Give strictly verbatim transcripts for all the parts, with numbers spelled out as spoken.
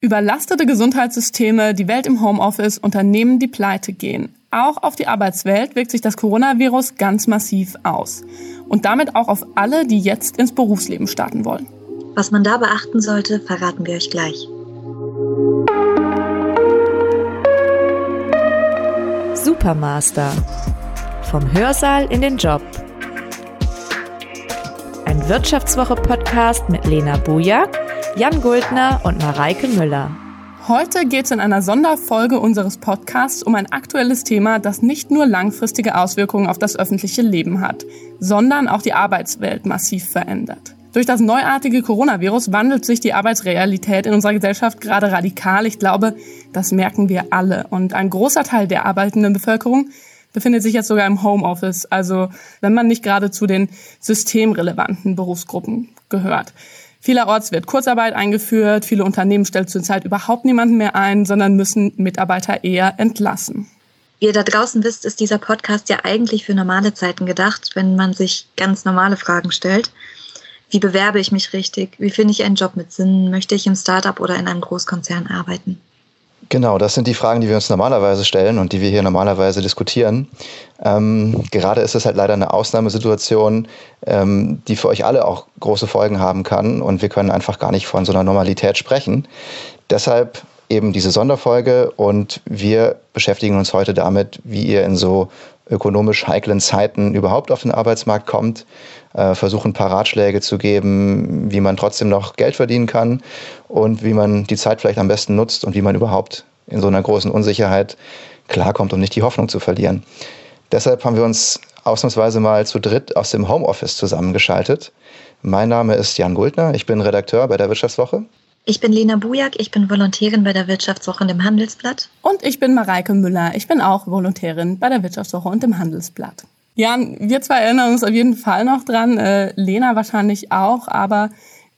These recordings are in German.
Überlastete Gesundheitssysteme, die Welt im Homeoffice, Unternehmen, die pleite gehen. Auch auf die Arbeitswelt wirkt sich das Coronavirus ganz massiv aus. Und damit auch auf alle, die jetzt ins Berufsleben starten wollen. Was man da beachten sollte, verraten wir euch gleich. Supermaster. Vom Hörsaal in den Job. Ein Wirtschaftswoche-Podcast mit Lena Bujak, Jan Guldner und Mareike Müller. Heute geht es in einer Sonderfolge unseres Podcasts um ein aktuelles Thema, das nicht nur langfristige Auswirkungen auf das öffentliche Leben hat, sondern auch die Arbeitswelt massiv verändert. Durch das neuartige Coronavirus wandelt sich die Arbeitsrealität in unserer Gesellschaft gerade radikal. Ich glaube, das merken wir alle. Und ein großer Teil der arbeitenden Bevölkerung befindet sich jetzt sogar im Homeoffice, also wenn man nicht gerade zu den systemrelevanten Berufsgruppen gehört. Vielerorts wird Kurzarbeit eingeführt, viele Unternehmen stellen zurzeit überhaupt niemanden mehr ein, sondern müssen Mitarbeiter eher entlassen. Wie ihr da draußen wisst, ist dieser Podcast ja eigentlich für normale Zeiten gedacht, wenn man sich ganz normale Fragen stellt. Wie bewerbe ich mich richtig? Wie finde ich einen Job mit Sinn? Möchte ich im Startup oder in einem Großkonzern arbeiten? Genau, das sind die Fragen, die wir uns normalerweise stellen und die wir hier normalerweise diskutieren. Ähm, gerade ist es halt leider eine Ausnahmesituation, ähm, die für euch alle auch große Folgen haben kann und wir können einfach gar nicht von so einer Normalität sprechen. Deshalb eben diese Sonderfolge und wir beschäftigen uns heute damit, wie ihr in so ökonomisch heiklen Zeiten überhaupt auf den Arbeitsmarkt kommt, äh, versuchen ein paar Ratschläge zu geben, wie man trotzdem noch Geld verdienen kann und wie man die Zeit vielleicht am besten nutzt und wie man überhaupt in so einer großen Unsicherheit klarkommt, um nicht die Hoffnung zu verlieren. Deshalb haben wir uns ausnahmsweise mal zu dritt aus dem Homeoffice zusammengeschaltet. Mein Name ist Jan Guldner, ich bin Redakteur bei der Wirtschaftswoche. Ich bin Lena Bujak, ich bin Volontärin bei der Wirtschaftswoche und dem Handelsblatt. Und ich bin Mareike Müller, ich bin auch Volontärin bei der Wirtschaftswoche und dem Handelsblatt. Jan, wir zwei erinnern uns auf jeden Fall noch dran, äh, Lena wahrscheinlich auch, aber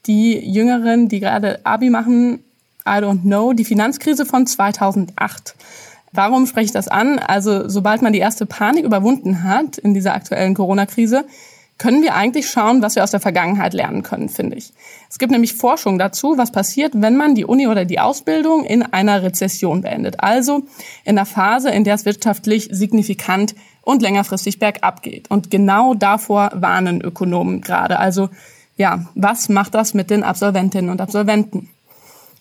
die Jüngeren, die gerade Abi machen, I don't know, die Finanzkrise von zweitausendacht. Warum spreche ich das an? Also sobald man die erste Panik überwunden hat in dieser aktuellen Corona-Krise, können wir eigentlich schauen, was wir aus der Vergangenheit lernen können, finde ich. Es gibt nämlich Forschung dazu, was passiert, wenn man die Uni oder die Ausbildung in einer Rezession beendet. Also in einer Phase, in der es wirtschaftlich signifikant und längerfristig bergab geht. Und genau davor warnen Ökonomen gerade. Also ja, was macht das mit den Absolventinnen und Absolventen?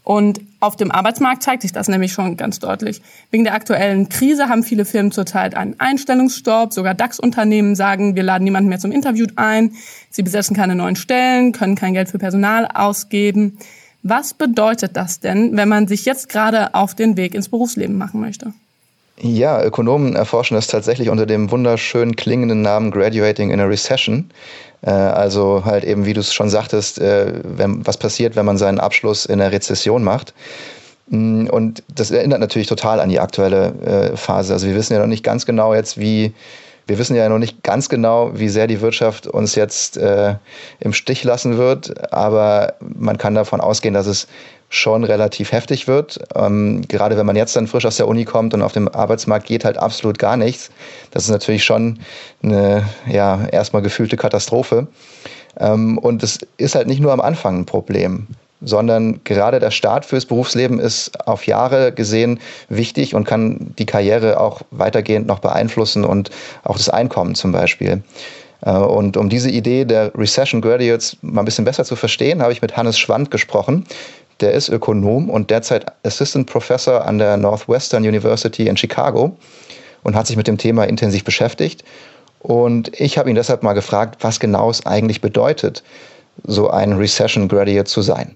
Und auf dem Arbeitsmarkt zeigt sich das nämlich schon ganz deutlich. Wegen der aktuellen Krise haben viele Firmen zurzeit einen Einstellungsstopp. Sogar DAX-Unternehmen sagen, wir laden niemanden mehr zum Interview ein. Sie besetzen keine neuen Stellen, können kein Geld für Personal ausgeben. Was bedeutet das denn, wenn man sich jetzt gerade auf den Weg ins Berufsleben machen möchte? Ja, Ökonomen erforschen das tatsächlich unter dem wunderschön klingenden Namen Graduating in a Recession. Also halt eben, wie du es schon sagtest, wenn, was passiert, wenn man seinen Abschluss in der Rezession macht. Und das erinnert natürlich total an die aktuelle Phase. Also wir wissen ja noch nicht ganz genau jetzt, wie, wir wissen ja noch nicht ganz genau, wie sehr die Wirtschaft uns jetzt äh, im Stich lassen wird. Aber man kann davon ausgehen, dass es schon relativ heftig wird. Ähm, gerade wenn man jetzt dann frisch aus der Uni kommt und auf dem Arbeitsmarkt geht halt absolut gar nichts. Das ist natürlich schon eine, ja, erstmal gefühlte Katastrophe. Ähm, und es ist halt nicht nur am Anfang ein Problem, sondern gerade der Start fürs Berufsleben ist auf Jahre gesehen wichtig und kann die Karriere auch weitergehend noch beeinflussen und auch das Einkommen zum Beispiel. Und um diese Idee der Recession Graduates mal ein bisschen besser zu verstehen, habe ich mit Hannes Schwandt gesprochen. Der ist Ökonom und derzeit Assistant Professor an der Northwestern University in Chicago und hat sich mit dem Thema intensiv beschäftigt. Und ich habe ihn deshalb mal gefragt, was genau es eigentlich bedeutet, so ein Recession Graduate zu sein.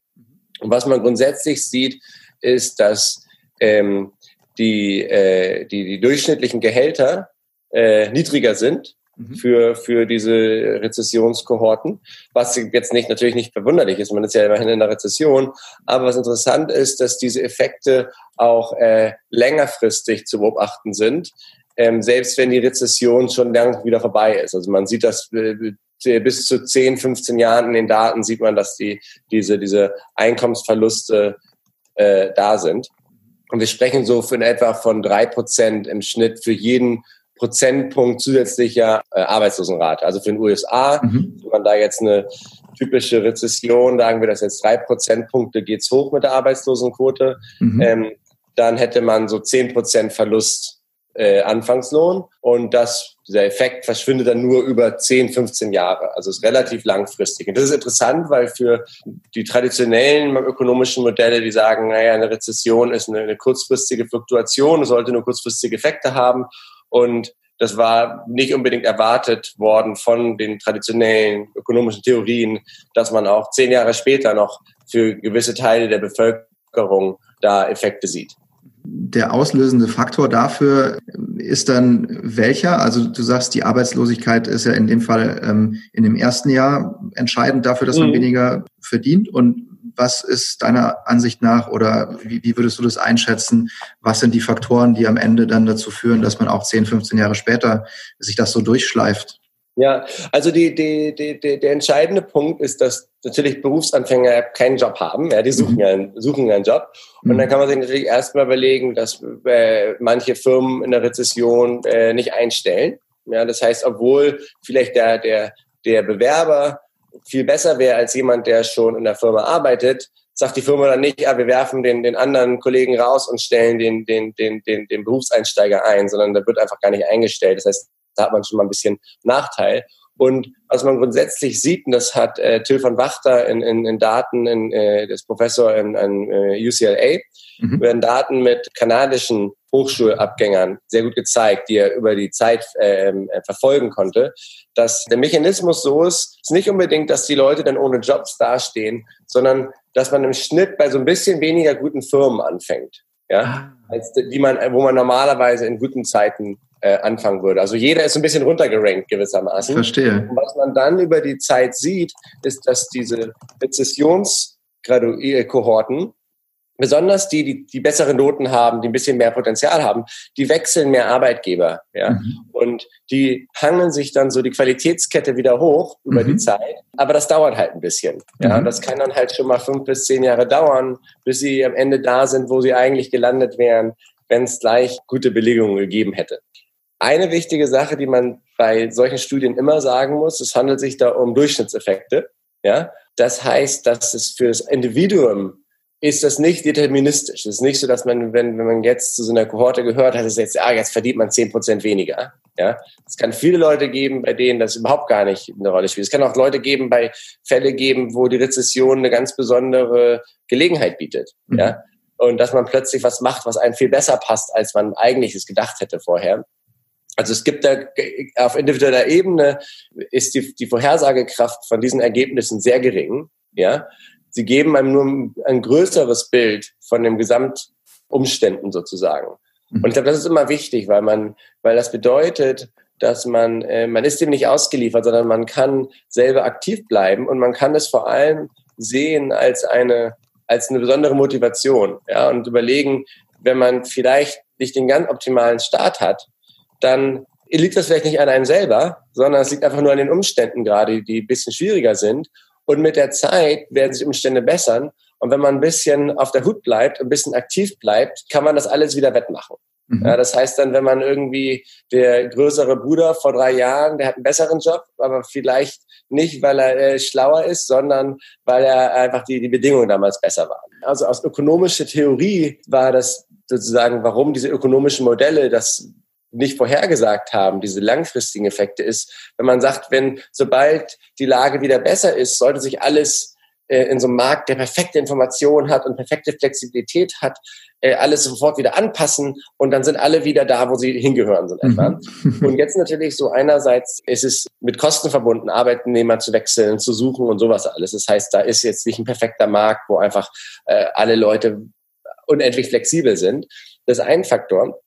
Und was man grundsätzlich sieht, ist, dass ähm, die, äh, die, die durchschnittlichen Gehälter äh, niedriger sind. Für, für diese Rezessionskohorten, was jetzt nicht, natürlich nicht verwunderlich ist, man ist ja immerhin in einer Rezession, aber was interessant ist, dass diese Effekte auch äh, längerfristig zu beobachten sind, ähm, selbst wenn die Rezession schon lang wieder vorbei ist. Also man sieht das äh, bis zu zehn, fünfzehn Jahren in den Daten sieht man, dass die diese diese Einkommensverluste äh, da sind. Und wir sprechen so von etwa von drei Prozent im Schnitt für jeden Prozentpunkt zusätzlicher äh, Arbeitslosenrate. Also für den U S A, mhm. wenn man da jetzt eine typische Rezession, sagen wir das jetzt drei Prozentpunkte, geht's hoch mit der Arbeitslosenquote, mhm. ähm, dann hätte man so zehn Prozent Verlust äh, Anfangslohn und das, dieser Effekt verschwindet dann nur über zehn, fünfzehn Jahre. Also ist relativ langfristig. Und das ist interessant, weil für die traditionellen ökonomischen Modelle, die sagen, naja, eine Rezession ist eine, eine kurzfristige Fluktuation, sollte nur kurzfristige Effekte haben. Und das war nicht unbedingt erwartet worden von den traditionellen ökonomischen Theorien, dass man auch zehn Jahre später noch für gewisse Teile der Bevölkerung da Effekte sieht. Der auslösende Faktor dafür ist dann welcher? Also du sagst, die Arbeitslosigkeit ist ja in dem Fall ähm, in dem ersten Jahr entscheidend dafür, dass man mhm. weniger verdient. Und was ist deiner Ansicht nach oder wie, wie würdest du das einschätzen? Was sind die Faktoren, die am Ende dann dazu führen, dass man auch zehn, fünfzehn Jahre später sich das so durchschleift? Ja, also die, die, die, die, der entscheidende Punkt ist, dass natürlich Berufsanfänger keinen Job haben. Ja, die suchen, mhm. ja einen, suchen einen Job. Mhm. Und dann kann man sich natürlich erstmal überlegen, dass äh, manche Firmen in der Rezession äh, nicht einstellen. Ja, das heißt, obwohl vielleicht der, der, der Bewerber viel besser wäre als jemand, der schon in der Firma arbeitet, sagt die Firma dann nicht, ah, wir werfen den, den anderen Kollegen raus und stellen den, den, den, den, den Berufseinsteiger ein, sondern da wird einfach gar nicht eingestellt. Das heißt, da hat man schon mal ein bisschen Nachteil. Und was man grundsätzlich sieht, und das hat äh, Till von Wachter in, in, in Daten, in, äh, das Professor in, an äh, U C L A, mhm. werden Daten mit kanadischen Hochschulabgängern sehr gut gezeigt, die er über die Zeit äh, äh, verfolgen konnte, dass der Mechanismus so ist, ist nicht unbedingt, dass die Leute dann ohne Jobs dastehen, sondern dass man im Schnitt bei so ein bisschen weniger guten Firmen anfängt, ja, als die man, wo man normalerweise in guten Zeiten anfangen würde. Also jeder ist ein bisschen runtergerankt gewissermaßen. Verstehe. Und was man dann über die Zeit sieht, ist, dass diese Rezessionsgradu-Kohorten, besonders die, die, die bessere Noten haben, die ein bisschen mehr Potenzial haben, die wechseln mehr Arbeitgeber. Ja? Mhm. Und die hangeln sich dann so die Qualitätskette wieder hoch über mhm. die Zeit. Aber das dauert halt ein bisschen. Ja? Mhm. Das kann dann halt schon mal fünf bis zehn Jahre dauern, bis sie am Ende da sind, wo sie eigentlich gelandet wären, wenn es gleich gute Belegungen gegeben hätte. Eine wichtige Sache, die man bei solchen Studien immer sagen muss, es handelt sich da um Durchschnittseffekte. Ja? Das heißt, dass es für das Individuum ist das nicht deterministisch. Es ist nicht so, dass man, wenn, wenn man jetzt zu so einer Kohorte gehört, hat es jetzt, ah, jetzt verdient man zehn Prozent weniger. Ja? Es kann viele Leute geben, bei denen das überhaupt gar nicht eine Rolle spielt. Es kann auch Leute geben, bei Fälle geben, wo die Rezession eine ganz besondere Gelegenheit bietet. Mhm. Ja? Und dass man plötzlich was macht, was einem viel besser passt, als man eigentlich es gedacht hätte vorher. Also es gibt da auf individueller Ebene ist die, die Vorhersagekraft von diesen Ergebnissen sehr gering. Ja, sie geben einem nur ein größeres Bild von den Gesamtumständen sozusagen. Und ich glaube, das ist immer wichtig, weil man, weil das bedeutet, dass man, äh, man ist dem nicht ausgeliefert, sondern man kann selber aktiv bleiben und man kann es vor allem sehen als eine, als eine besondere Motivation. Ja, und überlegen, wenn man vielleicht nicht den ganz optimalen Start hat, dann liegt das vielleicht nicht an einem selber, sondern es liegt einfach nur an den Umständen gerade, die ein bisschen schwieriger sind. Und mit der Zeit werden sich Umstände bessern. Und wenn man ein bisschen auf der Hut bleibt, ein bisschen aktiv bleibt, kann man das alles wieder wettmachen. Mhm. Ja, das heißt dann, wenn man irgendwie der größere Bruder vor drei Jahren, der hat einen besseren Job, aber vielleicht nicht, weil er äh, schlauer ist, sondern weil er einfach die, die Bedingungen damals besser waren. Also aus ökonomischer Theorie war das sozusagen, warum diese ökonomischen Modelle das nicht vorhergesagt haben, diese langfristigen Effekte ist, wenn man sagt, wenn sobald die Lage wieder besser ist, sollte sich alles äh, in so einem Markt, der perfekte Informationen hat und perfekte Flexibilität hat, äh, alles sofort wieder anpassen und dann sind alle wieder da, wo sie hingehören sind etwa. Und jetzt natürlich so einerseits ist es mit Kosten verbunden, Arbeitnehmer zu wechseln, zu suchen und sowas alles. Das heißt, da ist jetzt nicht ein perfekter Markt, wo einfach äh, alle Leute unendlich flexibel sind. Das ist ein Faktor.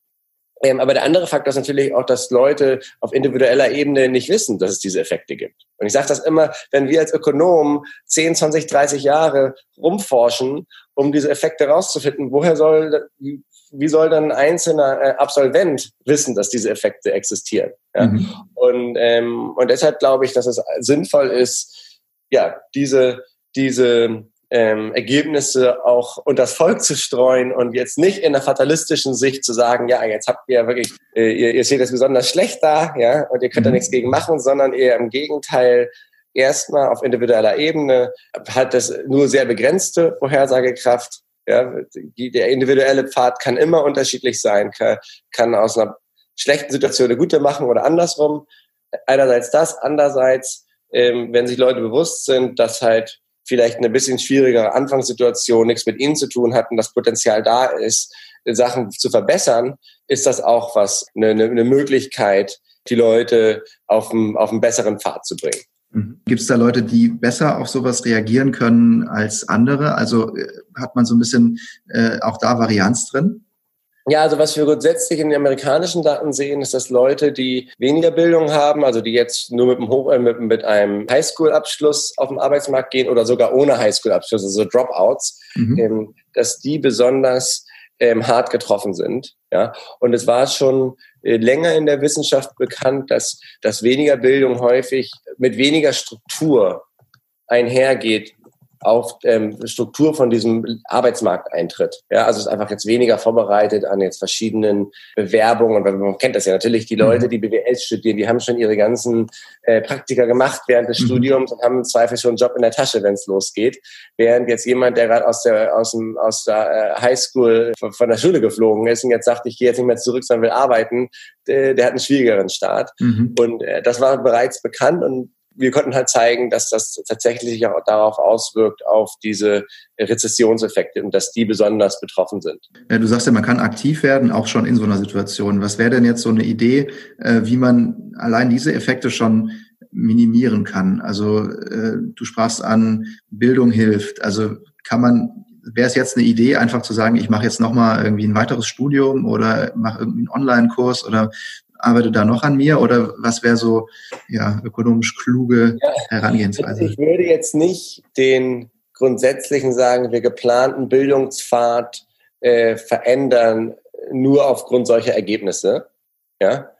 Ähm, aber der andere Faktor ist natürlich auch, dass Leute auf individueller Ebene nicht wissen, dass es diese Effekte gibt. Und ich sage das immer, wenn wir als Ökonomen zehn, zwanzig, dreißig Jahre rumforschen, um diese Effekte rauszufinden, woher soll, wie soll dann ein einzelner äh, Absolvent wissen, dass diese Effekte existieren? Ja? Mhm. Und, ähm, und deshalb glaube ich, dass es sinnvoll ist, ja, diese, diese ähm, Ergebnisse auch unters Volk zu streuen und jetzt nicht in der fatalistischen Sicht zu sagen, ja, jetzt habt ihr wirklich, äh, ihr, ihr steht jetzt besonders schlecht da, ja, und ihr könnt da nichts gegen machen, sondern eher im Gegenteil. Erstmal auf individueller Ebene hat das nur sehr begrenzte Vorhersagekraft. Ja, die, der individuelle Pfad kann immer unterschiedlich sein, kann, kann aus einer schlechten Situation eine gute machen oder andersrum. Einerseits das, andererseits, ähm, wenn sich Leute bewusst sind, dass halt vielleicht eine bisschen schwierigere Anfangssituation nichts mit ihnen zu tun hat und das Potenzial da ist, Sachen zu verbessern, ist das auch was, eine, eine Möglichkeit, die Leute auf einen, auf einen besseren Pfad zu bringen. Gibt es da Leute, die besser auf sowas reagieren können als andere? Also äh, hat man so ein bisschen äh, auch da Varianz drin? Ja, also was wir grundsätzlich in den amerikanischen Daten sehen, ist, dass Leute, die weniger Bildung haben, also die jetzt nur mit einem, Hoch- äh, mit, mit einem Highschool-Abschluss auf den Arbeitsmarkt gehen oder sogar ohne Highschool-Abschluss, also Dropouts, mhm. ähm, dass die besonders ähm, hart getroffen sind. Ja? Und es war schon länger in der Wissenschaft bekannt, dass, dass weniger Bildung häufig mit weniger Struktur einhergeht, auf ähm, Struktur von diesem Arbeitsmarkteintritt. Ja, also ist einfach jetzt weniger vorbereitet an jetzt verschiedenen Bewerbungen. Weil man kennt das ja natürlich, die Leute, die B W L studieren, die haben schon ihre ganzen äh, Praktika gemacht während des mhm. Studiums und haben im Zweifel schon einen Job in der Tasche, wenn es losgeht. Während jetzt jemand, der gerade aus der aus dem aus der äh, Highschool von, von der Schule geflogen ist und jetzt sagt, ich gehe jetzt nicht mehr zurück, sondern will arbeiten, der, der hat einen schwierigeren Start. Mhm. Und äh, das war bereits bekannt und wir konnten halt zeigen, dass das tatsächlich auch darauf auswirkt, auf diese Rezessionseffekte und dass die besonders betroffen sind. Ja, du sagst ja, man kann aktiv werden, auch schon in so einer Situation. Was wäre denn jetzt so eine Idee, wie man allein diese Effekte schon minimieren kann? Also du sprachst an, Bildung hilft. Also kann man, wäre es jetzt eine Idee, einfach zu sagen, ich mache jetzt nochmal irgendwie ein weiteres Studium oder mache irgendwie einen Online-Kurs oder arbeite da noch an mir, oder was wäre so ja, ökonomisch kluge Herangehensweise? Ich würde jetzt nicht den grundsätzlichen, sagen wir, geplanten Bildungspfad äh, verändern, nur aufgrund solcher Ergebnisse. Ja?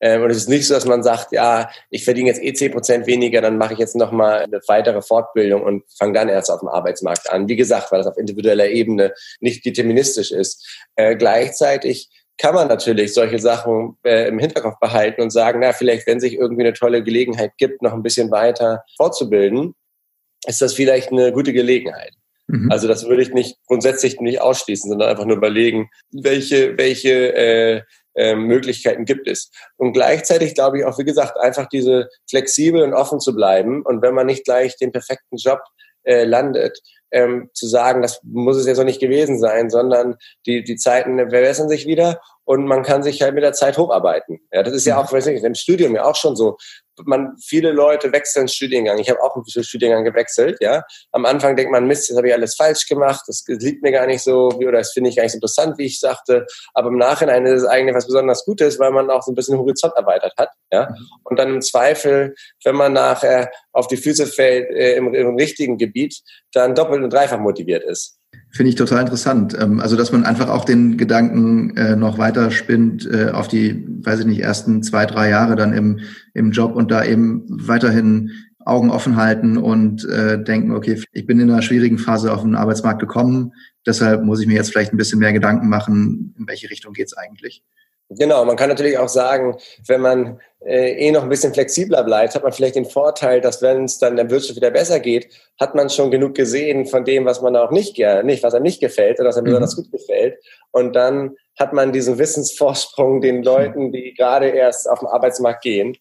Ähm, und es ist nicht so, dass man sagt, ja, ich verdiene jetzt eh zehn Prozent weniger, dann mache ich jetzt nochmal eine weitere Fortbildung und fange dann erst auf dem Arbeitsmarkt an. Wie gesagt, weil das auf individueller Ebene nicht deterministisch ist. Äh, gleichzeitig kann man natürlich solche Sachen äh, im Hinterkopf behalten und sagen, na, vielleicht, wenn sich irgendwie eine tolle Gelegenheit gibt, noch ein bisschen weiter fortzubilden, ist das vielleicht eine gute Gelegenheit. Mhm. Also das würde ich nicht grundsätzlich nicht ausschließen, sondern einfach nur überlegen, welche welche äh, äh, Möglichkeiten gibt es. Und gleichzeitig glaube ich auch, wie gesagt, einfach diese flexibel und offen zu bleiben und wenn man nicht gleich den perfekten Job äh, landet, Ähm, zu sagen, das muss es jetzt noch nicht gewesen sein, sondern die die Zeiten verbessern sich wieder und man kann sich halt mit der Zeit hocharbeiten. Ja, das ist ja auch, weiß nicht, im Studium ja auch schon so. Man, viele Leute wechseln Studiengang. Ich habe auch einen Studiengang gewechselt. Ja, am Anfang denkt man, Mist, jetzt habe ich alles falsch gemacht. Das liegt mir gar nicht so, oder das finde ich gar nicht so interessant, wie ich sagte. Aber im Nachhinein ist es eigentlich was besonders Gutes, weil man auch so ein bisschen den Horizont erweitert hat. Ja, und dann im Zweifel, wenn man nachher auf die Füße fällt äh, im, im richtigen Gebiet, dann doppelt und dreifach motiviert ist. Finde ich total interessant. Also, dass man einfach auch den Gedanken äh, noch weiter spinnt äh, auf die, weiß ich nicht, ersten zwei, drei Jahre dann im, im Job und da eben weiterhin Augen offen halten und äh, denken, okay, ich bin in einer schwierigen Phase auf den Arbeitsmarkt gekommen, deshalb muss ich mir jetzt vielleicht ein bisschen mehr Gedanken machen, in welche Richtung geht es eigentlich. Genau, man kann natürlich auch sagen, wenn man äh, eh noch ein bisschen flexibler bleibt, hat man vielleicht den Vorteil, dass wenn es dann der Wirtschaft wieder besser geht, hat man schon genug gesehen von dem, was man auch nicht gerne, nicht, was einem nicht gefällt oder was einem mhm. besonders gut gefällt. Und dann hat man diesen Wissensvorsprung den Leuten, die gerade erst auf den Arbeitsmarkt gehen.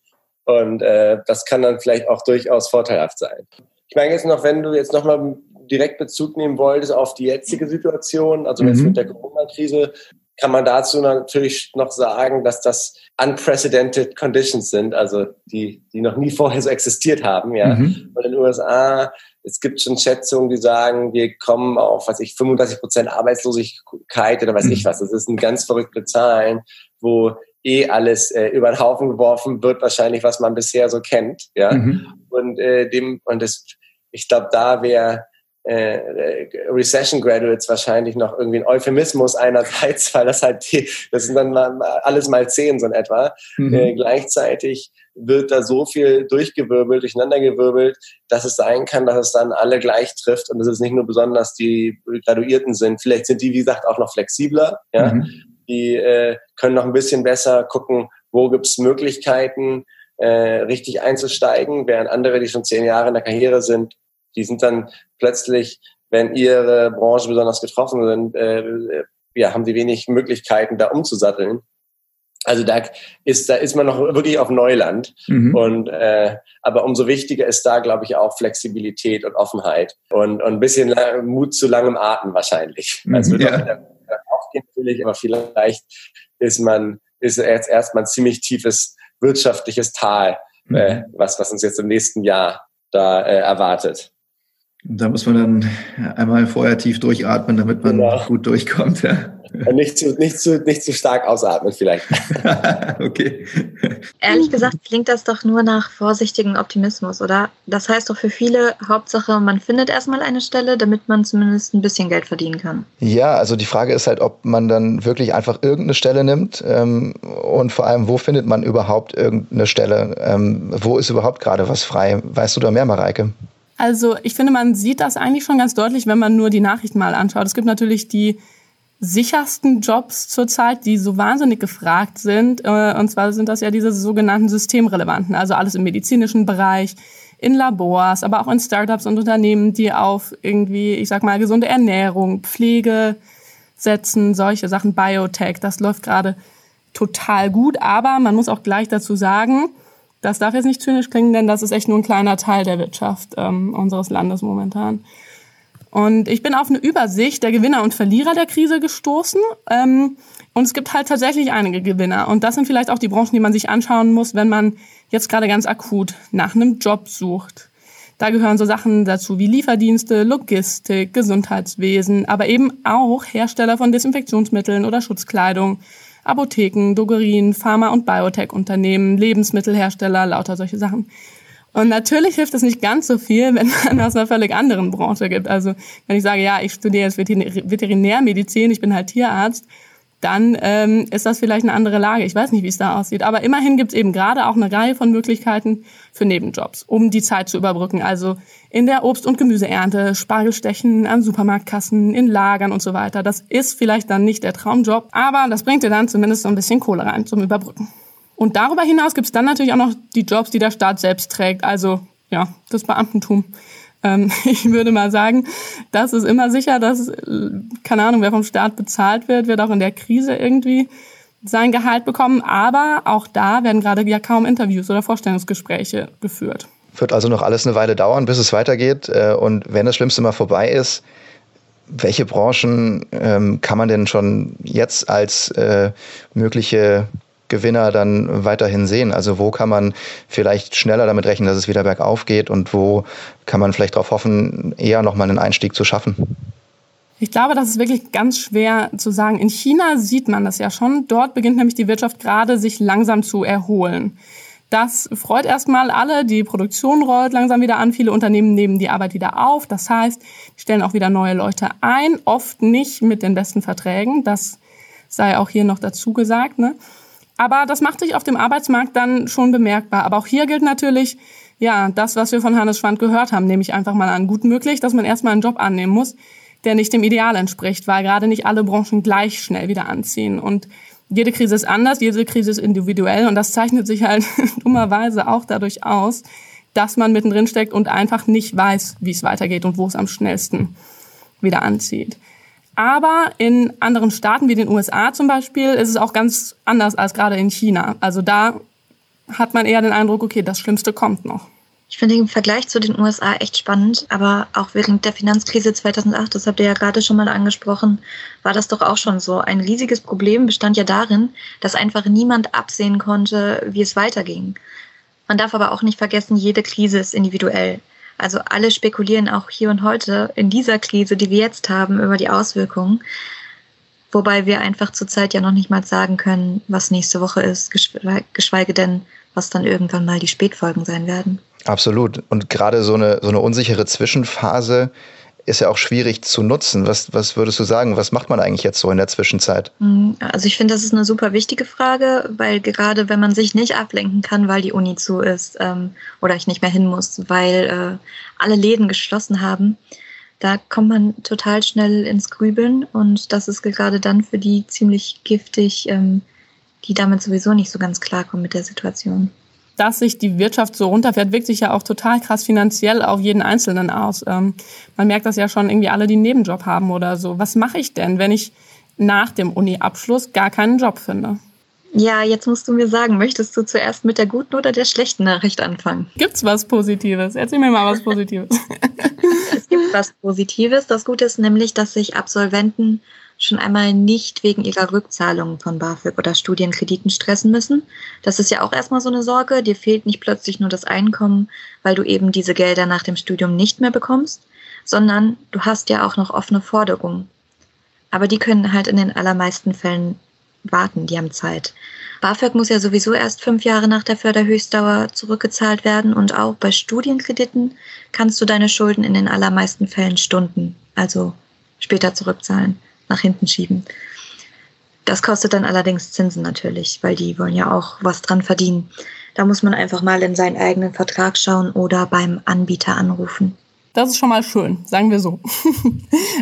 Und äh, das kann dann vielleicht auch durchaus vorteilhaft sein. Ich meine jetzt noch, wenn du jetzt nochmal direkt Bezug nehmen wolltest auf die jetzige Situation, also mhm. jetzt mit der Corona-Krise, kann man dazu natürlich noch sagen, dass das unprecedented conditions sind, also die, die noch nie vorher so existiert haben, ja. Mhm. Und in den U S A, es gibt schon Schätzungen, die sagen, wir kommen auf, weiß ich, fünfunddreißig Prozent Arbeitslosigkeit oder weiß mhm. ich was. Das sind ganz verrückte Zahlen, wo eh alles äh, über den Haufen geworfen wird, wahrscheinlich, was man bisher so kennt, ja. Mhm. Und äh, dem, und das, ich glaube, da wäre Äh, Recession Graduates wahrscheinlich noch irgendwie ein Euphemismus einerseits, weil das halt, die, das sind dann mal, alles mal zehn so in etwa. Mhm. Äh, gleichzeitig wird da so viel durchgewirbelt, durcheinandergewirbelt, dass es sein kann, dass es dann alle gleich trifft und dass es nicht nur besonders die Graduierten sind. Vielleicht sind die, wie gesagt, auch noch flexibler. Ja? Mhm. Die äh, können noch ein bisschen besser gucken, wo gibt's Möglichkeiten, äh, richtig einzusteigen, während andere, die schon zehn Jahre in der Karriere sind, die sind dann plötzlich, wenn ihre Branche besonders getroffen sind, äh, ja, haben die wenig Möglichkeiten, da umzusatteln. Also da ist, da ist man noch wirklich auf Neuland. Mhm. Und äh, aber umso wichtiger ist da, glaube ich, auch Flexibilität und Offenheit und, und ein bisschen lang, Mut zu langem Atem wahrscheinlich. Mhm, also ja. Doch, auch natürlich, aber vielleicht ist man ist jetzt erstmal ein ziemlich tiefes wirtschaftliches Tal, mhm. äh, was, was uns jetzt im nächsten Jahr da äh, erwartet. Und da muss man dann einmal vorher tief durchatmen, damit man genau. gut durchkommt. Ja. Nicht zu, nicht zu, nicht zu stark ausatmen vielleicht. Okay. Ehrlich gesagt klingt das doch nur nach vorsichtigem Optimismus, oder? Das heißt doch für viele, Hauptsache man findet erstmal eine Stelle, damit man zumindest ein bisschen Geld verdienen kann. Ja, also die Frage ist halt, ob man dann wirklich einfach irgendeine Stelle nimmt ähm, und vor allem, wo findet man überhaupt irgendeine Stelle? Ähm, wo ist überhaupt gerade was frei? Weißt du da mehr, Mareike? Also ich finde, man sieht das eigentlich schon ganz deutlich, wenn man nur die Nachrichten mal anschaut. Es gibt natürlich die sichersten Jobs zurzeit, die so wahnsinnig gefragt sind. Und zwar sind das ja diese sogenannten systemrelevanten, also alles im medizinischen Bereich, in Labors, aber auch in Startups und Unternehmen, die auf irgendwie, ich sag mal, gesunde Ernährung, Pflege setzen, solche Sachen, Biotech. Das läuft gerade total gut, aber man muss auch gleich dazu sagen, das darf jetzt nicht zynisch klingen, denn das ist echt nur ein kleiner Teil der Wirtschaft ähm, unseres Landes momentan. Und ich bin auf eine Übersicht der Gewinner und Verlierer der Krise gestoßen. Ähm, und es gibt halt tatsächlich einige Gewinner. Und das sind vielleicht auch die Branchen, die man sich anschauen muss, wenn man jetzt gerade ganz akut nach einem Job sucht. Da gehören so Sachen dazu wie Lieferdienste, Logistik, Gesundheitswesen, aber eben auch Hersteller von Desinfektionsmitteln oder Schutzkleidung, Apotheken, Drogerien, Pharma- und Biotech-Unternehmen, Lebensmittelhersteller, lauter solche Sachen. Und natürlich hilft es nicht ganz so viel, wenn man aus einer völlig anderen Branche gibt. Also wenn ich sage, ja, ich studiere jetzt Veterinärmedizin, ich bin halt Tierarzt, dann ähm, ist das vielleicht eine andere Lage. Ich weiß nicht, wie es da aussieht. Aber immerhin gibt es eben gerade auch eine Reihe von Möglichkeiten für Nebenjobs, um die Zeit zu überbrücken. Also in der Obst- und Gemüseernte, Spargelstechen, an Supermarktkassen, in Lagern und so weiter. Das ist vielleicht dann nicht der Traumjob, aber das bringt dir dann zumindest so ein bisschen Kohle rein zum Überbrücken. Und darüber hinaus gibt es dann natürlich auch noch die Jobs, die der Staat selbst trägt. Also ja, das Beamtentum. Ähm, ich würde mal sagen, das ist immer sicher, dass, keine Ahnung, wer vom Staat bezahlt wird, wird auch in der Krise irgendwie sein Gehalt bekommen. Aber auch da werden gerade ja kaum Interviews oder Vorstellungsgespräche geführt. Wird also noch alles eine Weile dauern, bis es weitergeht. Und wenn das Schlimmste mal vorbei ist, welche Branchen ähm, kann man denn schon jetzt als äh, mögliche Gewinner dann weiterhin sehen? Also wo kann man vielleicht schneller damit rechnen, dass es wieder bergauf geht und wo kann man vielleicht darauf hoffen, eher nochmal einen Einstieg zu schaffen? Ich glaube, das ist wirklich ganz schwer zu sagen. In China sieht man das ja schon. Dort beginnt nämlich die Wirtschaft gerade sich langsam zu erholen. Das freut erstmal alle. Die Produktion rollt langsam wieder an. Viele Unternehmen nehmen die Arbeit wieder auf. Das heißt, die stellen auch wieder neue Leute ein. Oft nicht mit den besten Verträgen. Das sei auch hier noch dazu gesagt, ne? Aber das macht sich auf dem Arbeitsmarkt dann schon bemerkbar. Aber auch hier gilt natürlich, ja, das, was wir von Hannes Schwandt gehört haben, nehme ich einfach mal an. Gut möglich, dass man erstmal einen Job annehmen muss, der nicht dem Ideal entspricht, weil gerade nicht alle Branchen gleich schnell wieder anziehen. Und jede Krise ist anders, jede Krise ist individuell. Und das zeichnet sich halt dummerweise auch dadurch aus, dass man mittendrin steckt und einfach nicht weiß, wie es weitergeht und wo es am schnellsten wieder anzieht. Aber in anderen Staaten wie den U S A zum Beispiel ist es auch ganz anders als gerade in China. Also da hat man eher den Eindruck, okay, das Schlimmste kommt noch. Ich finde den Vergleich zu den U S A echt spannend. Aber auch während der Finanzkrise zweitausendacht, das habt ihr ja gerade schon mal angesprochen, war das doch auch schon so. Ein riesiges Problem bestand ja darin, dass einfach niemand absehen konnte, wie es weiterging. Man darf aber auch nicht vergessen, jede Krise ist individuell. Also alle spekulieren auch hier und heute in dieser Krise, die wir jetzt haben, über die Auswirkungen. Wobei wir einfach zurzeit ja noch nicht mal sagen können, was nächste Woche ist, geschweige denn, was dann irgendwann mal die Spätfolgen sein werden. Absolut. Und gerade so eine, so eine unsichere Zwischenphase ist ja auch schwierig zu nutzen. Was, was würdest du sagen, was macht man eigentlich jetzt so in der Zwischenzeit? Also ich finde, das ist eine super wichtige Frage, weil gerade wenn man sich nicht ablenken kann, weil die Uni zu ist ähm, oder ich nicht mehr hin muss, weil äh, alle Läden geschlossen haben, da kommt man total schnell ins Grübeln und das ist gerade dann für die ziemlich giftig, ähm, die damit sowieso nicht so ganz klarkommen mit der Situation. Dass sich die Wirtschaft so runterfährt, wirkt sich ja auch total krass finanziell auf jeden Einzelnen aus. Ähm, man merkt das ja schon irgendwie alle, die einen Nebenjob haben oder so. Was mache ich denn, wenn ich nach dem Uni-Abschluss gar keinen Job finde? Ja, jetzt musst du mir sagen, möchtest du zuerst mit der guten oder der schlechten Nachricht anfangen? Gibt's was Positives? Erzähl mir mal was Positives. Es gibt was Positives. Das Gute ist nämlich, dass sich Absolventen schon einmal nicht wegen ihrer Rückzahlungen von BAföG oder Studienkrediten stressen müssen. Das ist ja auch erstmal so eine Sorge. Dir fehlt nicht plötzlich nur das Einkommen, weil du eben diese Gelder nach dem Studium nicht mehr bekommst, sondern du hast ja auch noch offene Forderungen. Aber die können halt in den allermeisten Fällen warten, die haben Zeit. BAföG muss ja sowieso erst fünf Jahre nach der Förderhöchstdauer zurückgezahlt werden und auch bei Studienkrediten kannst du deine Schulden in den allermeisten Fällen stunden, also später zurückzahlen, nach hinten schieben. Das kostet dann allerdings Zinsen natürlich, weil die wollen ja auch was dran verdienen. Da muss man einfach mal in seinen eigenen Vertrag schauen oder beim Anbieter anrufen. Das ist schon mal schön, sagen wir so.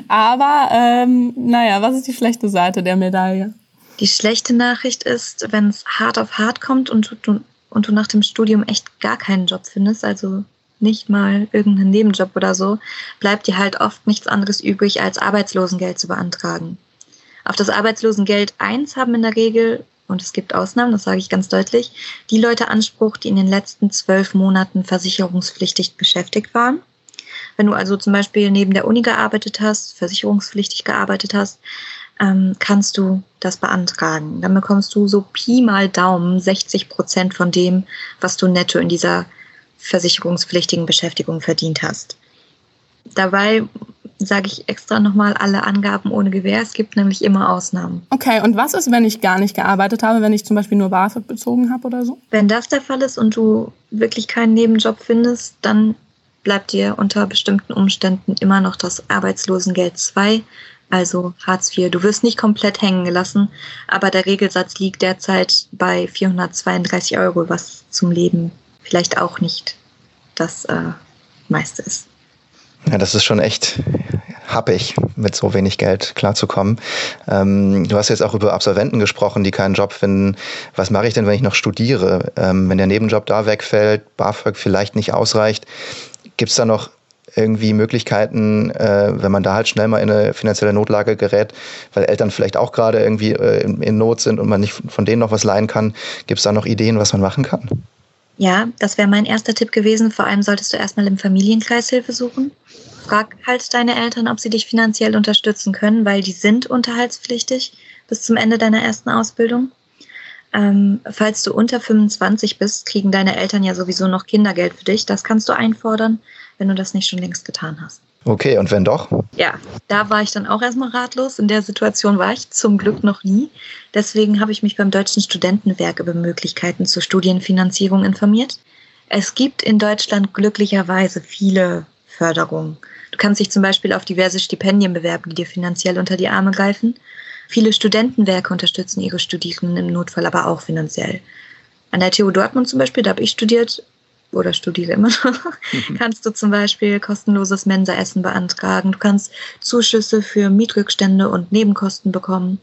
Aber, ähm, naja, was ist die schlechte Seite der Medaille? Die schlechte Nachricht ist, wenn es hart auf hart kommt und du, und du nach dem Studium echt gar keinen Job findest, also nicht mal irgendeinen Nebenjob oder so, bleibt dir halt oft nichts anderes übrig, als Arbeitslosengeld zu beantragen. Auf das Arbeitslosengeld eins haben in der Regel, und es gibt Ausnahmen, das sage ich ganz deutlich, die Leute Anspruch, die in den letzten zwölf Monaten versicherungspflichtig beschäftigt waren. Wenn du also zum Beispiel neben der Uni gearbeitet hast, versicherungspflichtig gearbeitet hast, kannst du das beantragen. Dann bekommst du so Pi mal Daumen sechzig Prozent von dem, was du netto in dieser versicherungspflichtigen Beschäftigung verdient hast. Dabei sage ich extra nochmal alle Angaben ohne Gewähr. Es gibt nämlich immer Ausnahmen. Okay, und was ist, wenn ich gar nicht gearbeitet habe, wenn ich zum Beispiel nur BAföG bezogen habe oder so? Wenn das der Fall ist und du wirklich keinen Nebenjob findest, dann bleibt dir unter bestimmten Umständen immer noch das Arbeitslosengeld zwei, also Hartz vier. Du wirst nicht komplett hängen gelassen, aber der Regelsatz liegt derzeit bei vierhundertzweiunddreißig Euro, was zum Leben vielleicht auch nicht das äh, meiste ist. Ja, das ist schon echt happig, mit so wenig Geld klarzukommen. Ähm, du hast jetzt auch über Absolventen gesprochen, die keinen Job finden. Was mache ich denn, wenn ich noch studiere? Ähm, wenn der Nebenjob da wegfällt, BAföG vielleicht nicht ausreicht, gibt es da noch irgendwie Möglichkeiten, äh, wenn man da halt schnell mal in eine finanzielle Notlage gerät, weil Eltern vielleicht auch gerade irgendwie äh, in, in Not sind und man nicht von denen noch was leihen kann, gibt es da noch Ideen, was man machen kann? Ja, das wäre mein erster Tipp gewesen. Vor allem solltest du erstmal im Familienkreis Hilfe suchen. Frag halt deine Eltern, ob sie dich finanziell unterstützen können, weil die sind unterhaltspflichtig bis zum Ende deiner ersten Ausbildung. Ähm, falls du unter fünfundzwanzig bist, kriegen deine Eltern ja sowieso noch Kindergeld für dich. Das kannst du einfordern, wenn du das nicht schon längst getan hast. Okay, und wenn doch? Ja, da war ich dann auch erstmal ratlos. In der Situation war ich zum Glück noch nie. Deswegen habe ich mich beim Deutschen Studentenwerk über Möglichkeiten zur Studienfinanzierung informiert. Es gibt in Deutschland glücklicherweise viele Förderungen. Du kannst dich zum Beispiel auf diverse Stipendien bewerben, die dir finanziell unter die Arme greifen. Viele Studentenwerke unterstützen ihre Studierenden im Notfall aber auch finanziell. An der T U Dortmund zum Beispiel, da habe ich studiert, oder studiere immer noch, kannst du zum Beispiel kostenloses Mensaessen beantragen. Du kannst Zuschüsse für Mietrückstände und Nebenkosten bekommen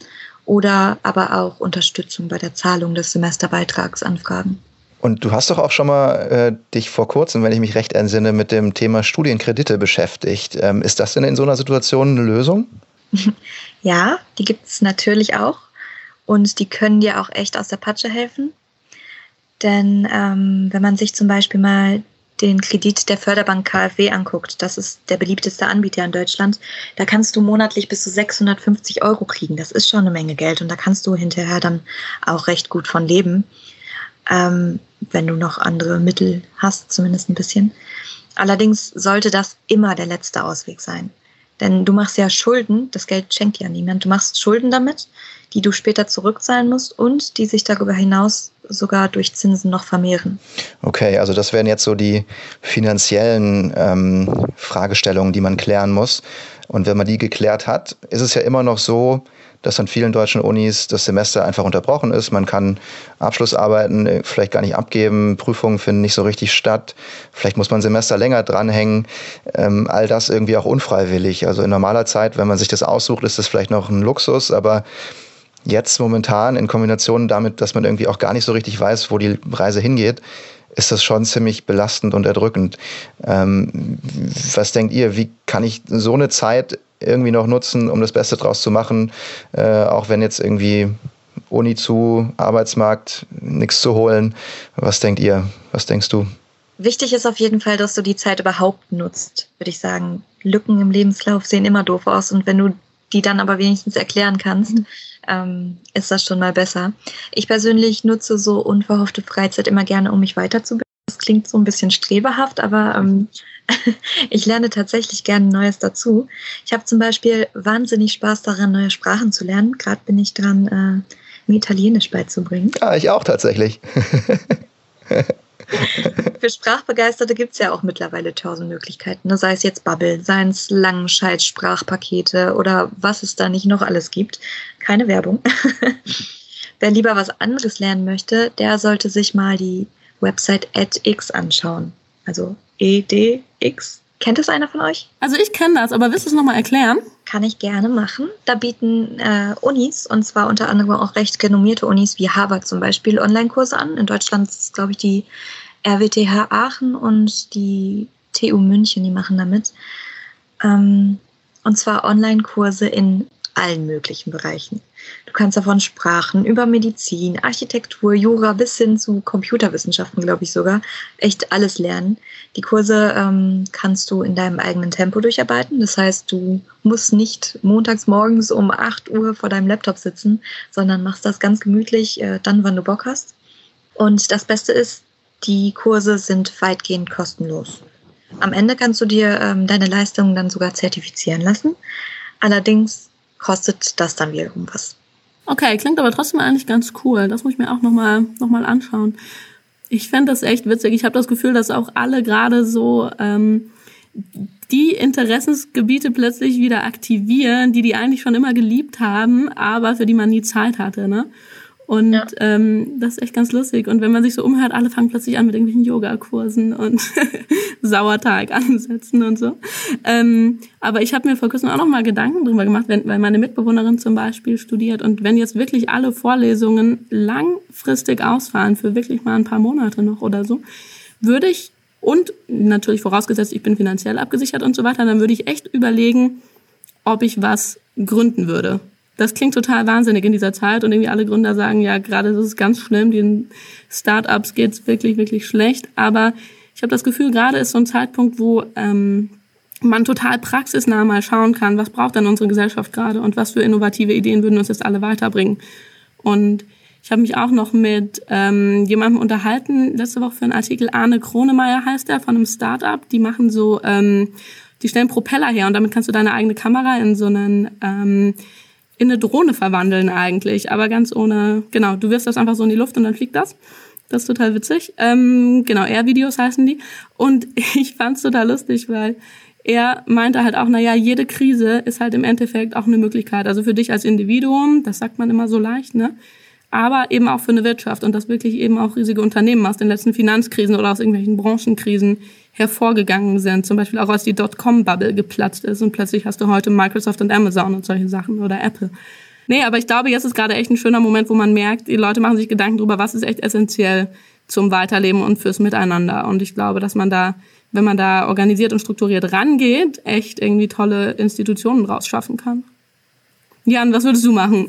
oder aber auch Unterstützung bei der Zahlung des Semesterbeitrags anfragen. Und du hast doch auch schon mal äh, dich vor kurzem, wenn ich mich recht entsinne, mit dem Thema Studienkredite beschäftigt. Ähm, ist das denn in so einer Situation eine Lösung? Ja, die gibt es natürlich auch. Und die können dir auch echt aus der Patsche helfen. Denn ähm, wenn man sich zum Beispiel mal den Kredit der Förderbank K f W anguckt, das ist der beliebteste Anbieter in Deutschland, da kannst du monatlich bis zu sechshundertfünfzig Euro kriegen. Das ist schon eine Menge Geld und da kannst du hinterher dann auch recht gut von leben, ähm, wenn du noch andere Mittel hast, zumindest ein bisschen. Allerdings sollte das immer der letzte Ausweg sein. Denn du machst ja Schulden, das Geld schenkt ja niemand. Du machst Schulden damit, die du später zurückzahlen musst und die sich darüber hinaus sogar durch Zinsen noch vermehren. Okay, also das wären jetzt so die finanziellen ähm, Fragestellungen, die man klären muss. Und wenn man die geklärt hat, ist es ja immer noch so, dass an vielen deutschen Unis das Semester einfach unterbrochen ist. Man kann Abschlussarbeiten vielleicht gar nicht abgeben, Prüfungen finden nicht so richtig statt, vielleicht muss man ein Semester länger dranhängen. Ähm, all das irgendwie auch unfreiwillig. Also in normaler Zeit, wenn man sich das aussucht, ist das vielleicht noch ein Luxus, aber jetzt momentan in Kombination damit, dass man irgendwie auch gar nicht so richtig weiß, wo die Reise hingeht, ist das schon ziemlich belastend und erdrückend. Ähm, was denkt ihr, wie kann ich so eine Zeit irgendwie noch nutzen, um das Beste draus zu machen, äh, auch wenn jetzt irgendwie Uni zu, Arbeitsmarkt, nichts zu holen? Was denkt ihr? Was denkst du? Wichtig ist auf jeden Fall, dass du die Zeit überhaupt nutzt, würde ich sagen. Lücken im Lebenslauf sehen immer doof aus und wenn du die dann aber wenigstens erklären kannst, ähm, ist das schon mal besser. Ich persönlich nutze so unverhoffte Freizeit immer gerne, um mich weiterzubilden. Das klingt so ein bisschen streberhaft, aber ähm, ich lerne tatsächlich gerne Neues dazu. Ich habe zum Beispiel wahnsinnig Spaß daran, neue Sprachen zu lernen. Gerade bin ich dran, äh, mir Italienisch beizubringen. Ja, ich auch tatsächlich. Für Sprachbegeisterte gibt es ja auch mittlerweile tausend Möglichkeiten, ne? Sei es jetzt Babbel, sei es Langenscheids Sprachpakete oder was es da nicht noch alles gibt. Keine Werbung. Wer lieber was anderes lernen möchte, der sollte sich mal die Website edX anschauen. Also E D X. Kennt das einer von euch? Also ich kenne das, aber willst du es nochmal erklären? Kann ich gerne machen. Da bieten äh, Unis, und zwar unter anderem auch recht renommierte Unis wie Harvard zum Beispiel, Online-Kurse an. In Deutschland ist es, glaube ich, die R W T H Aachen und die T U München, die machen damit. Ähm, und zwar Online-Kurse in allen möglichen Bereichen. Du kannst davon Sprachen über Medizin, Architektur, Jura bis hin zu Computerwissenschaften, glaube ich sogar, echt alles lernen. Die Kurse ähm, kannst du in deinem eigenen Tempo durcharbeiten. Das heißt, du musst nicht montags morgens um acht Uhr vor deinem Laptop sitzen, sondern machst das ganz gemütlich, äh, dann, wann du Bock hast. Und das Beste ist, die Kurse sind weitgehend kostenlos. Am Ende kannst du dir ähm, deine Leistungen dann sogar zertifizieren lassen. Allerdings kostet das dann wiederum was. Okay, klingt aber trotzdem eigentlich ganz cool. Das muss ich mir auch nochmal noch mal anschauen. Ich fände das echt witzig. Ich habe das Gefühl, dass auch alle gerade so ähm, die Interessensgebiete plötzlich wieder aktivieren, die die eigentlich schon immer geliebt haben, aber für die man nie Zeit hatte, ne? Und ja. ähm, das ist echt ganz lustig. Und wenn man sich so umhört, alle fangen plötzlich an mit irgendwelchen Yogakursen und Sauerteig ansetzen und so. Ähm, aber ich habe mir vor kurzem auch noch mal Gedanken drüber gemacht, wenn, weil meine Mitbewohnerin zum Beispiel studiert. Und wenn jetzt wirklich alle Vorlesungen langfristig ausfallen, für wirklich mal ein paar Monate noch oder so, würde ich, und natürlich vorausgesetzt, ich bin finanziell abgesichert und so weiter, dann würde ich echt überlegen, ob ich was gründen würde. Das klingt total wahnsinnig in dieser Zeit und irgendwie alle Gründer sagen, ja, gerade das ist ganz schlimm, den Startups geht's wirklich, wirklich schlecht. Aber ich habe das Gefühl, gerade ist so ein Zeitpunkt, wo ähm, man total praxisnah mal schauen kann, was braucht denn unsere Gesellschaft gerade und was für innovative Ideen würden uns jetzt alle weiterbringen. Und ich habe mich auch noch mit ähm, jemandem unterhalten, letzte Woche für einen Artikel, Arne Kronemeyer heißt der, von einem Startup. Die machen so, ähm, die stellen Propeller her und damit kannst du deine eigene Kamera in so einen... Ähm, in eine Drohne verwandeln eigentlich, aber ganz ohne, genau, du wirfst das einfach so in die Luft und dann fliegt das. Das ist total witzig. Ähm, genau, Air-Videos heißen die. Und ich fand's total lustig, weil er meinte halt auch, naja, jede Krise ist halt im Endeffekt auch eine Möglichkeit. Also für dich als Individuum, das sagt man immer so leicht, ne? Aber eben auch für eine Wirtschaft und dass wirklich eben auch riesige Unternehmen aus den letzten Finanzkrisen oder aus irgendwelchen Branchenkrisen hervorgegangen sind. Zum Beispiel auch, als die Dotcom-Bubble geplatzt ist und plötzlich hast du heute Microsoft und Amazon und solche Sachen oder Apple. Nee, aber ich glaube, jetzt ist gerade echt ein schöner Moment, wo man merkt, die Leute machen sich Gedanken darüber, was ist echt essentiell zum Weiterleben und fürs Miteinander. Und ich glaube, dass man da, wenn man da organisiert und strukturiert rangeht, echt irgendwie tolle Institutionen draus schaffen kann. Jan, was würdest du machen?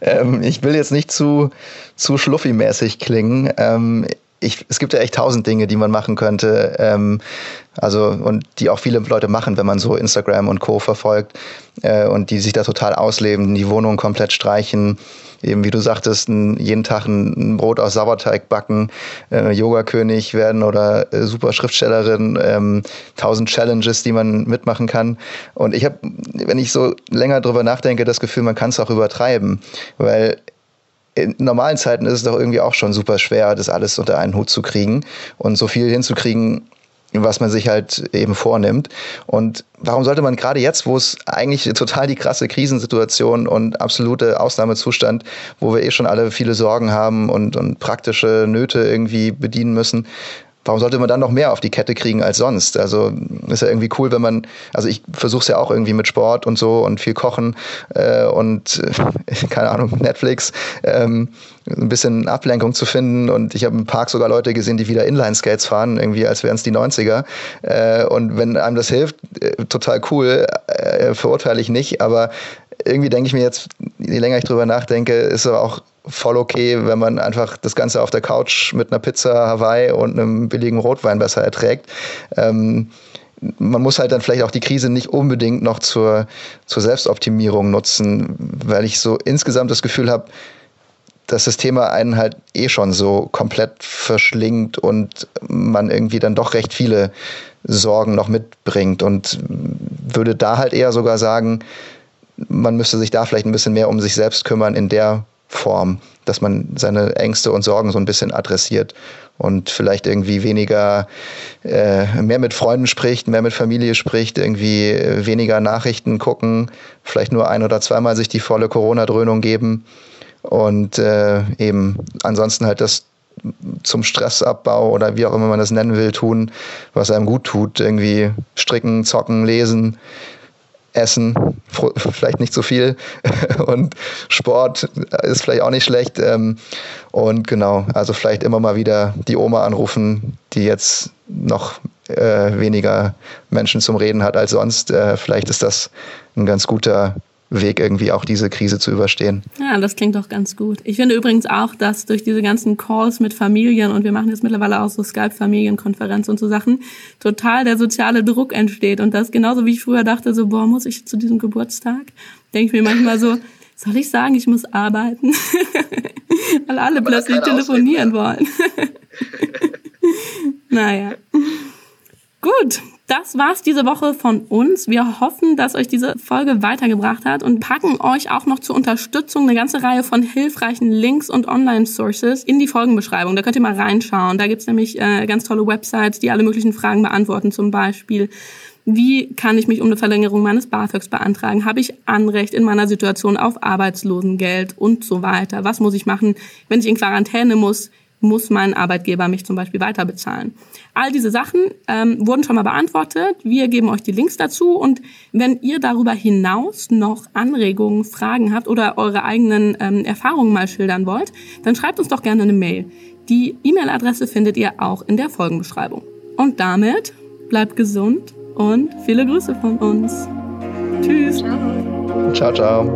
ähm, ich will jetzt nicht zu, zu schluffi-mäßig klingen. Ähm, ich, es gibt ja echt tausend Dinge, die man machen könnte. Ähm, also, und die auch viele Leute machen, wenn man so Instagram und Co. verfolgt. Äh, und die sich da total ausleben, die Wohnung komplett streichen. Eben, wie du sagtest, ein, jeden Tag ein Brot aus Sauerteig backen, äh, Yoga-König werden oder äh, super Schriftstellerin, ähm, tausend Challenges, die man mitmachen kann. Und ich habe, wenn ich so länger drüber nachdenke, das Gefühl, man kann es auch übertreiben, weil in normalen Zeiten ist es doch irgendwie auch schon super schwer, das alles unter einen Hut zu kriegen und so viel hinzukriegen, was man sich halt eben vornimmt. Und warum sollte man gerade jetzt, wo es eigentlich total die krasse Krisensituation und absolute Ausnahmezustand, wo wir eh schon alle viele Sorgen haben und, und praktische Nöte irgendwie bedienen müssen, warum sollte man dann noch mehr auf die Kette kriegen als sonst? Also ist ja irgendwie cool, wenn man, also ich versuche es ja auch irgendwie mit Sport und so und viel Kochen äh, und äh, keine Ahnung, Netflix, ähm, ein bisschen Ablenkung zu finden. Und ich habe im Park sogar Leute gesehen, die wieder Inline-Skates fahren, irgendwie als wären es die neunziger. Äh, und wenn einem das hilft, äh, total cool, äh, verurteile ich nicht. Aber irgendwie denke ich mir jetzt, je länger ich drüber nachdenke, ist aber auch voll okay, wenn man einfach das Ganze auf der Couch mit einer Pizza Hawaii und einem billigen Rotwein besser erträgt. Ähm, man muss halt dann vielleicht auch die Krise nicht unbedingt noch zur, zur Selbstoptimierung nutzen, weil ich so insgesamt das Gefühl habe, dass das Thema einen halt eh schon so komplett verschlingt und man irgendwie dann doch recht viele Sorgen noch mitbringt, und würde da halt eher sogar sagen, man müsste sich da vielleicht ein bisschen mehr um sich selbst kümmern in der Form, dass man seine Ängste und Sorgen so ein bisschen adressiert und vielleicht irgendwie weniger, äh, mehr mit Freunden spricht, mehr mit Familie spricht, irgendwie weniger Nachrichten gucken, vielleicht nur ein- oder zweimal sich die volle Corona-Dröhnung geben und äh, eben ansonsten halt das zum Stressabbau oder wie auch immer man das nennen will, tun, was einem gut tut, irgendwie stricken, zocken, lesen, Essen, vielleicht nicht so viel, und Sport ist vielleicht auch nicht schlecht, und genau, also vielleicht immer mal wieder die Oma anrufen, die jetzt noch weniger Menschen zum Reden hat als sonst. Vielleicht ist das ein ganz guter Weg, irgendwie auch diese Krise zu überstehen. Ja, das klingt doch ganz gut. Ich finde übrigens auch, dass durch diese ganzen Calls mit Familien, und wir machen jetzt mittlerweile auch so Skype-Familienkonferenz und so Sachen, total der soziale Druck entsteht. Und das genauso, wie ich früher dachte, so, boah, muss ich zu diesem Geburtstag? Denke ich mir manchmal so, soll ich sagen, ich muss arbeiten? Weil alle aber plötzlich telefonieren ausreden, ja. wollen. Naja. Gut, das war's diese Woche von uns. Wir hoffen, dass euch diese Folge weitergebracht hat und packen euch auch noch zur Unterstützung eine ganze Reihe von hilfreichen Links und Online-Sources in die Folgenbeschreibung. Da könnt ihr mal reinschauen. Da gibt's nämlich äh, ganz tolle Websites, die alle möglichen Fragen beantworten. Zum Beispiel, wie kann ich mich um eine Verlängerung meines BAföGs beantragen? Habe ich Anrecht in meiner Situation auf Arbeitslosengeld und so weiter? Was muss ich machen, wenn ich in Quarantäne muss? Muss mein Arbeitgeber mich zum Beispiel weiter bezahlen? All diese Sachen ähm, wurden schon mal beantwortet. Wir geben euch die Links dazu. Und wenn ihr darüber hinaus noch Anregungen, Fragen habt oder eure eigenen ähm, Erfahrungen mal schildern wollt, dann schreibt uns doch gerne eine Mail. Die E-Mail-Adresse findet ihr auch in der Folgenbeschreibung. Und damit bleibt gesund und viele Grüße von uns. Tschüss. Ciao, ciao.